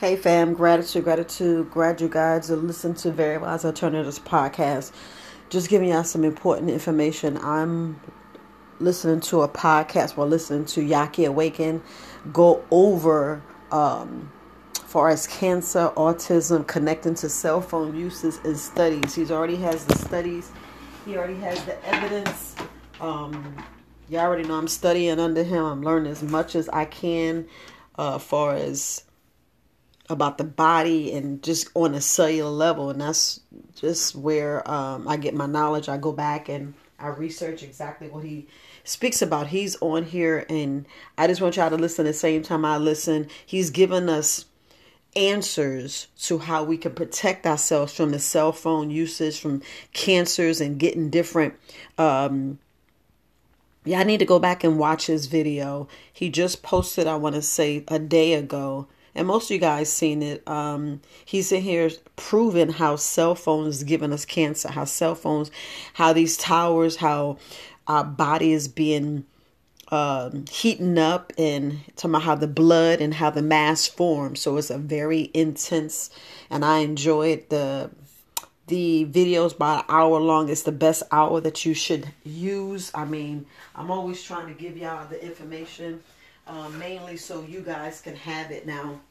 Hey fam, gratitude, glad you guys are listening to Very Wise Alternatives podcast. Just giving y'all some important information. I'm listening to a podcast while listening to Yaki Awaken go over far as cancer, autism, connecting to cell phone uses and studies. He already has the studies. He already has the evidence. Y'all already know I'm studying under him. I'm learning as much as I can far as about the body and just on a cellular level. And that's just where I get my knowledge. I go back and I research exactly what he speaks about. He's on here and I just want y'all to listen the same time I listen. He's given us answers to how we can protect ourselves from the cell phone usage, from cancers and getting different. I need to go back and watch his video. He just posted, I want to say a day ago. And most of you guys seen it. He's in here proving how cell phones is giving us cancer, how cell phones, how these towers, how our body is being heating up, and talking about how the blood and how the mass forms. So it's a very intense, and I enjoyed the videos by an hour long. It's the best hour that you should use. I mean, I'm always trying to give y'all the information. Mainly so you guys can have it. Now,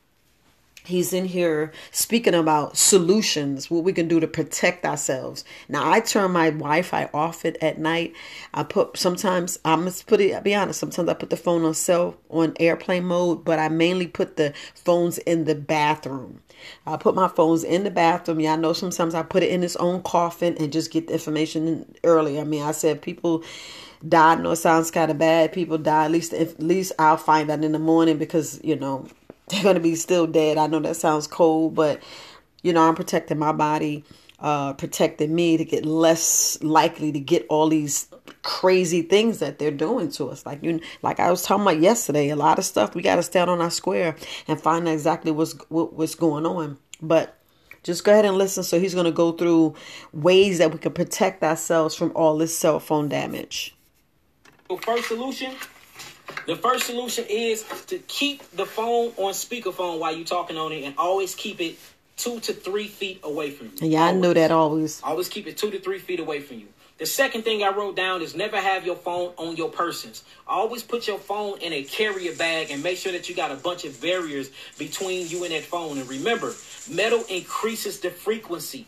he's in here speaking about solutions, what we can do to protect ourselves. Now, I turn my Wi-Fi off at night. I'll be honest, sometimes I put the phone on airplane mode, but I mainly put the phones in the bathroom. I put my phones in the bathroom. Y'all know sometimes I put it in its own coffin and just get the information early. I mean, I said people die. I know it sounds kind of bad. People die. At least I'll find out in the morning because, you know, they're going to be still dead. I know that sounds cold, but, you know, I'm protecting my body, protecting me to get less likely to get all these crazy things that they're doing to us. Like I was talking about yesterday, a lot of stuff, we got to stand on our square and find out exactly what's going on. But just go ahead and listen. So he's going to go through ways that we can protect ourselves from all this cell phone damage. The first solution is to keep the phone on speakerphone while you're talking on it, and always keep it 2 to 3 feet away from you. Yeah, I know that always. Always keep it 2 to 3 feet away from you. The second thing I wrote down is never have your phone on your persons. Always put your phone in a carrier bag and make sure that you got a bunch of barriers between you and that phone. And remember, metal increases the frequency.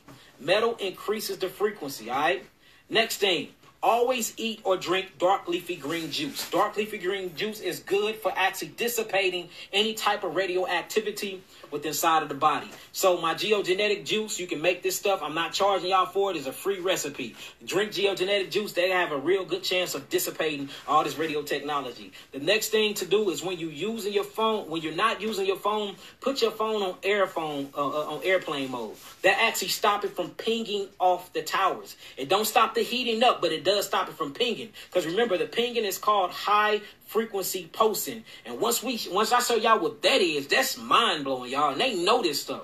All right? Next thing. Always eat or drink dark leafy green juice. Dark leafy green juice is good for actually dissipating any type of radioactivity within side of the body. So my geogenetic juice, you can make this stuff. I'm not charging y'all for it. It's a free recipe. Drink geogenetic juice. They have a real good chance of dissipating all this radio technology. The next thing to do is when you're not using your phone, put your phone on on airplane mode. That actually stop it from pinging off the towers. It don't stop the heating up, but it does stop it from pinging, because remember, the pinging is called high frequency pulsing. And once I show y'all what that is, that's mind blowing, y'all. And they know this stuff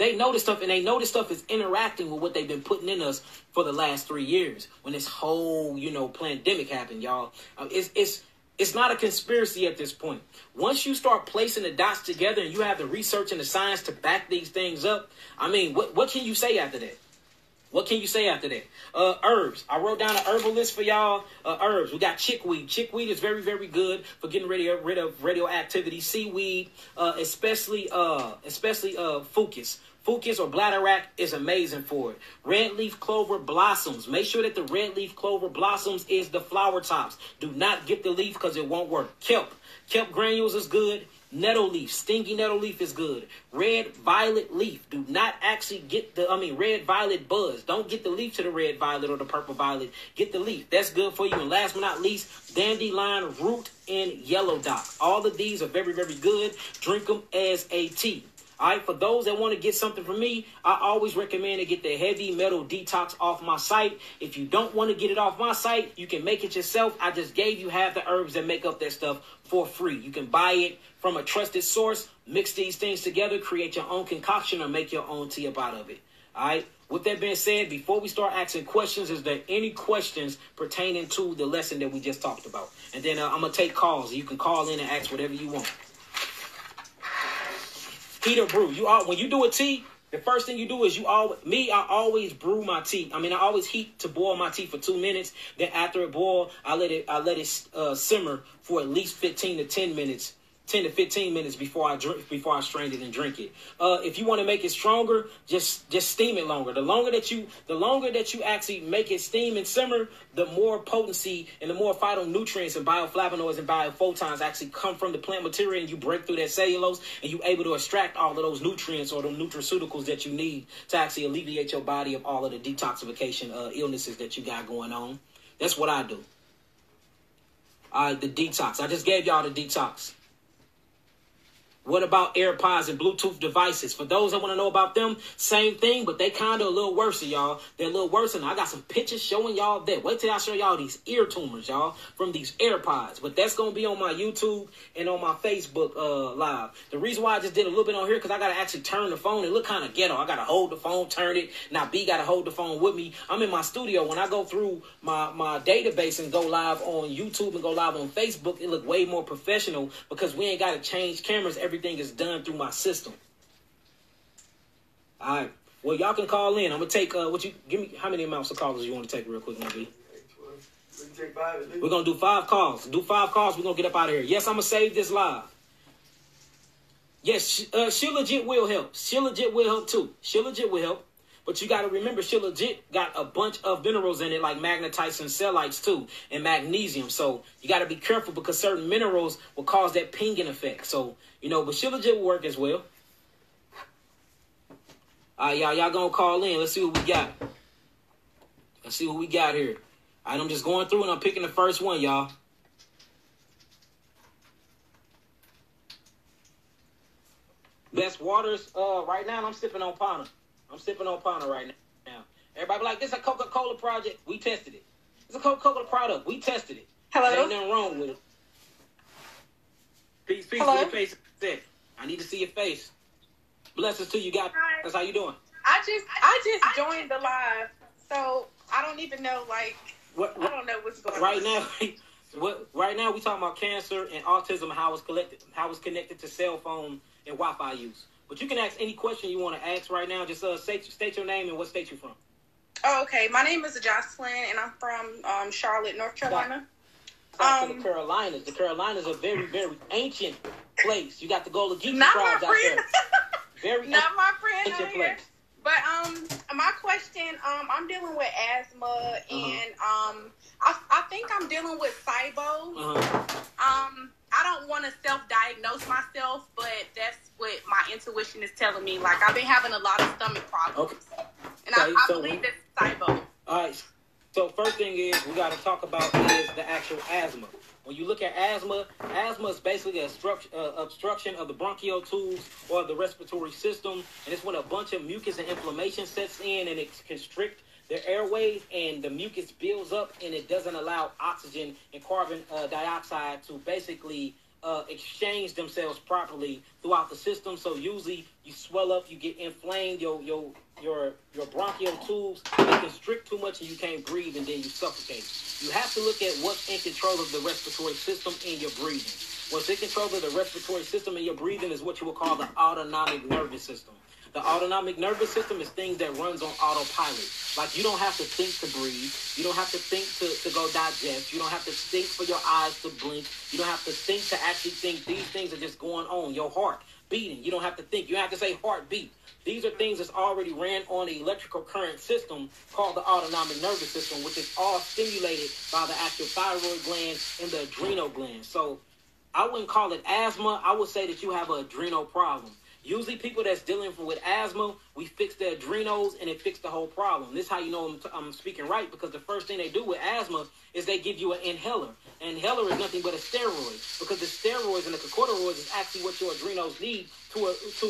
is interacting with what they've been putting in us for the last 3 years. When this whole pandemic happened, y'all, it's not a conspiracy at this point. Once you start placing the dots together and you have the research and the science to back these things up, I mean, what can you say after that? Herbs. I wrote down an herbal list for y'all. Herbs. We got chickweed. Chickweed is very, very good for getting rid of radioactivity. Seaweed, especially fucus. Fucus or bladderwrack is amazing for it. Red leaf clover blossoms. Make sure that the red leaf clover blossoms is the flower tops. Do not get the leaf because it won't work. Kelp. Kelp granules is good. Nettle leaf, stingy nettle leaf is good. Red violet leaf, do not actually get red violet buds. Don't get the leaf to the red violet or the purple violet. Get the leaf, that's good for you. And last but not least, dandelion root and yellow dock. All of these are very, very good. Drink them as a tea. All right, for those that want to get something from me, I always recommend to get the heavy metal detox off my site. If you don't want to get it off my site, you can make it yourself. I just gave you half the herbs that make up that stuff for free. You can buy it from a trusted source, mix these things together, create your own concoction, or make your own tea up out of it. All right. With that being said, before we start asking questions, is there any questions pertaining to the lesson that we just talked about? And then I'm going to take calls. You can call in and ask whatever you want. Heat or brew. You all, when you do a tea, the first thing you do is you always, I always brew my tea. I mean, I always heat to boil my tea for 2 minutes. Then after it boil, I let it simmer for at least 15 to 10 minutes. 10 to 15 minutes before I strain it and drink it. If you want to make it stronger, just steam it longer. The longer that you actually make it steam and simmer, the more potency and the more phytonutrients and bioflavonoids and biophotons actually come from the plant material, and you break through that cellulose and you're able to extract all of those nutrients or the nutraceuticals that you need to actually alleviate your body of all of the detoxification illnesses that you got going on. That's what I do. The detox. I just gave y'all the detox. What about AirPods and Bluetooth devices? For those that want to know about them, same thing, but they kind of a little worse, y'all. They're a little worse, and I got some pictures showing y'all that. Wait till I show y'all these ear tumors, y'all, from these AirPods. But that's going to be on my YouTube and on my Facebook live. The reason why I just did a little bit on here, because I got to actually turn the phone. It look kind of ghetto. I got to hold the phone, turn it. Now, B got to hold the phone with me. I'm in my studio. When I go through my database and go live on YouTube and go live on Facebook, it look way more professional because we ain't got to change cameras every. Everything is done through my system. All right. Well, y'all can call in. I'm gonna take what you give me. How many amounts of callers you want to take real quick, maybe? We're gonna do 5 calls. Do 5 calls. We're gonna get up out of here. Yes, I'm gonna save this live. Yes, Shilajit will help. Shilajit will help too. Shilajit will help. But you got to remember, Shilajit got a bunch of minerals in it, like magnetites and cellites, too, and magnesium. So you got to be careful because certain minerals will cause that pinging effect. So, you know, but Shilajit will work as well. All right, y'all going to call in. Let's see what we got. Let's see what we got here. All right, I'm just going through and I'm picking the first one, y'all. Best waters right now, I'm sipping on Pana. I'm sipping on Pana right now. Everybody be like, this is a Coca-Cola project. We tested it. It's a Coca-Cola product. We tested it. Hello? There ain't nothing wrong with it. Peace. Hello? With your face. I need to see your face. Blessings to you guys. That's how you doing. I just joined the live, so I don't even know, like, I don't know what's going on. Right now, we talking about cancer and autism and how it's connected to cell phone and Wi-Fi use. But you can ask any question you want to ask right now. Just state your name and what state you're from. Oh, okay. My name is Jocelyn, and I'm from Charlotte, North Carolina. The Carolinas. The Carolinas are a very, very ancient place. You got the Golden Geek tribes out there. Very not my friend ancient place. Here. But my question, I'm dealing with asthma, and I think I'm dealing with SIBO. I don't want to self-diagnose myself, but that's what my intuition is telling me. Like, I've been having a lot of stomach problems. Okay. And I believe that's SIBO. All right. So first thing is we got to talk about is the actual asthma. When you look at asthma is basically an obstruction of the bronchial tubes or the respiratory system. And it's when a bunch of mucus and inflammation sets in and it constricts the airways and the mucus builds up and it doesn't allow oxygen and carbon dioxide to basically exchange themselves properly throughout the system. So usually you swell up, you get inflamed, your bronchial tubes, they constrict too much and you can't breathe, and then you suffocate. You have to look at what's in control of the respiratory system in your breathing. What's in control of the respiratory system in your breathing is what you would call the autonomic nervous system. The autonomic nervous system is things that runs on autopilot. Like, you don't have to think to breathe. You don't have to think to go digest. You don't have to think for your eyes to blink. You don't have to think to actually think. These things are just going on. Your heart beating. You don't have to think. You don't have to say heartbeat. These are things that's already ran on the electrical current system called the autonomic nervous system, which is all stimulated by the actual thyroid glands and the adrenal glands. So I wouldn't call it asthma. I would say that you have an adrenal problem. Usually people that's dealing with asthma, we fix their adrenals and it fixed the whole problem. This is how you know I'm speaking right, because the first thing they do with asthma is they give you an inhaler. An inhaler is nothing but a steroid, because the steroids and the corticosteroids is actually what your adrenals need to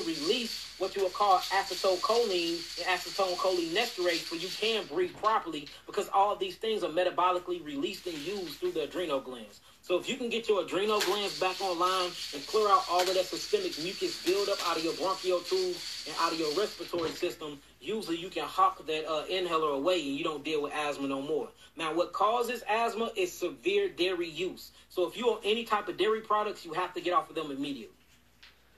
release what you would call acetylcholine and acetylcholinesterase, so you can breathe properly, because all of these things are metabolically released and used through the adrenal glands. So if you can get your adrenal glands back online and clear out all of that systemic mucus buildup out of your bronchial tubes and out of your respiratory system, usually you can hop that inhaler away and you don't deal with asthma no more. Now, what causes asthma is severe dairy use. So if you own any type of dairy products, you have to get off of them immediately.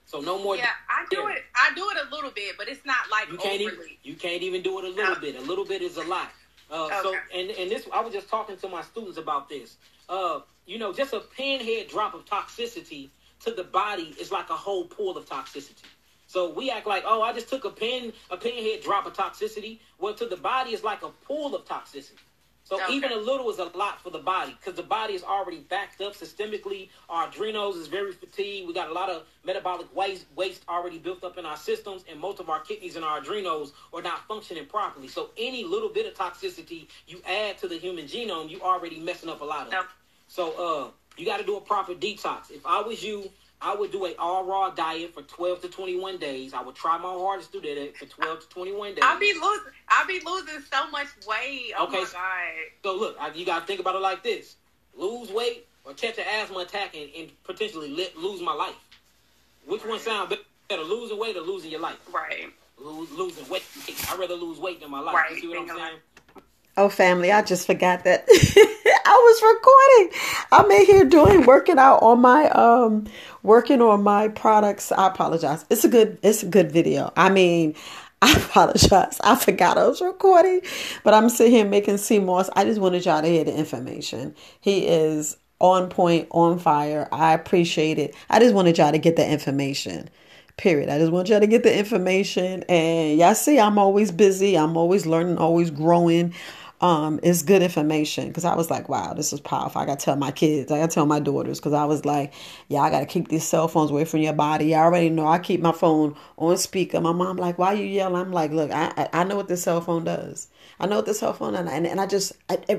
So no more. Yeah, I do it a little bit, but it's not like you can't even do it a little bit. A little bit is a lot. Okay. So and this, I was just talking to my students about this. Just a pinhead drop of toxicity to the body is like a whole pool of toxicity. So we act like, oh, I just took a pinhead drop of toxicity. Well, to the body is like a pool of toxicity. So even a little is a lot for the body, because the body is already backed up systemically. Our adrenals is very fatigued. We got a lot of metabolic waste already built up in our systems, and most of our kidneys and our adrenals are not functioning properly. So any little bit of toxicity you add to the human genome, you already messing up a lot of it. So you got to do a proper detox. If I was you, I would do an all-raw diet for 12 to 21 days. I would try my hardest to do that for 12 to 21 days. I'll be losing so much weight. Okay, oh my God. So look, you got to think about it like this. Lose weight or catch an asthma attack and potentially lose my life. Which one sounds better, losing weight or losing your life? Right. Losing weight. I'd rather lose weight than my life. Right. You see what I'm saying? Oh, family, I just forgot that I was recording. I'm in here working on my products. I apologize. It's a good video. I mean, I apologize. I forgot I was recording, but I'm sitting here making C Moss. I just wanted y'all to hear the information. He is on point, on fire. I appreciate it. I just wanted y'all to get the information. Period. I just want y'all to get the information, and y'all see I'm always busy. I'm always learning, always growing. It's good information, because I was like, wow, this is powerful. I got to tell my kids, I got to tell my daughters, because I was like, yeah, I got to keep these cell phones away from your body. I already know I keep my phone on speaker. My mom like, why you yelling? I'm like, look, I know what this cell phone does. I know what this cell phone does. And I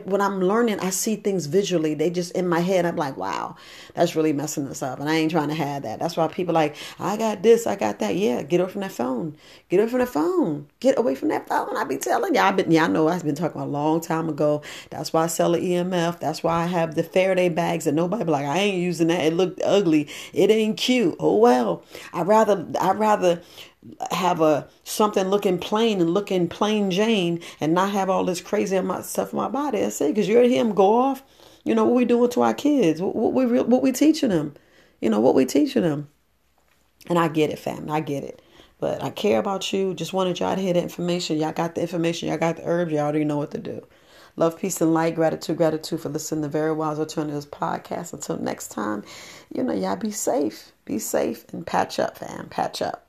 when I'm learning, I see things visually. They just in my head. I'm like, wow, that's really messing us up. And I ain't trying to have that. That's why people like, I got this, I got that. Yeah, get away from that phone. Get away from that phone. Get away from that phone. I be telling y'all, I know I've been talking a long time ago. That's why I sell the EMF. That's why I have the Faraday bags, and nobody be like, I ain't using that. It looked ugly. It ain't cute. Oh well. I'd rather have something looking plain and looking plain Jane, and not have all this crazy stuff in my body. I say, because you heard him go off. You know what we doing to our kids? What we teaching them? You know what we teaching them? And I get it, family. I get it. But I care about you. Just wanted y'all to hear the information. Y'all got the information. Y'all got the herbs. Y'all already know what to do. Love, peace, and light. Gratitude for listening to Very Wise Alternatives podcast. Until next time, y'all be safe. Be safe and patch up, fam. Patch up.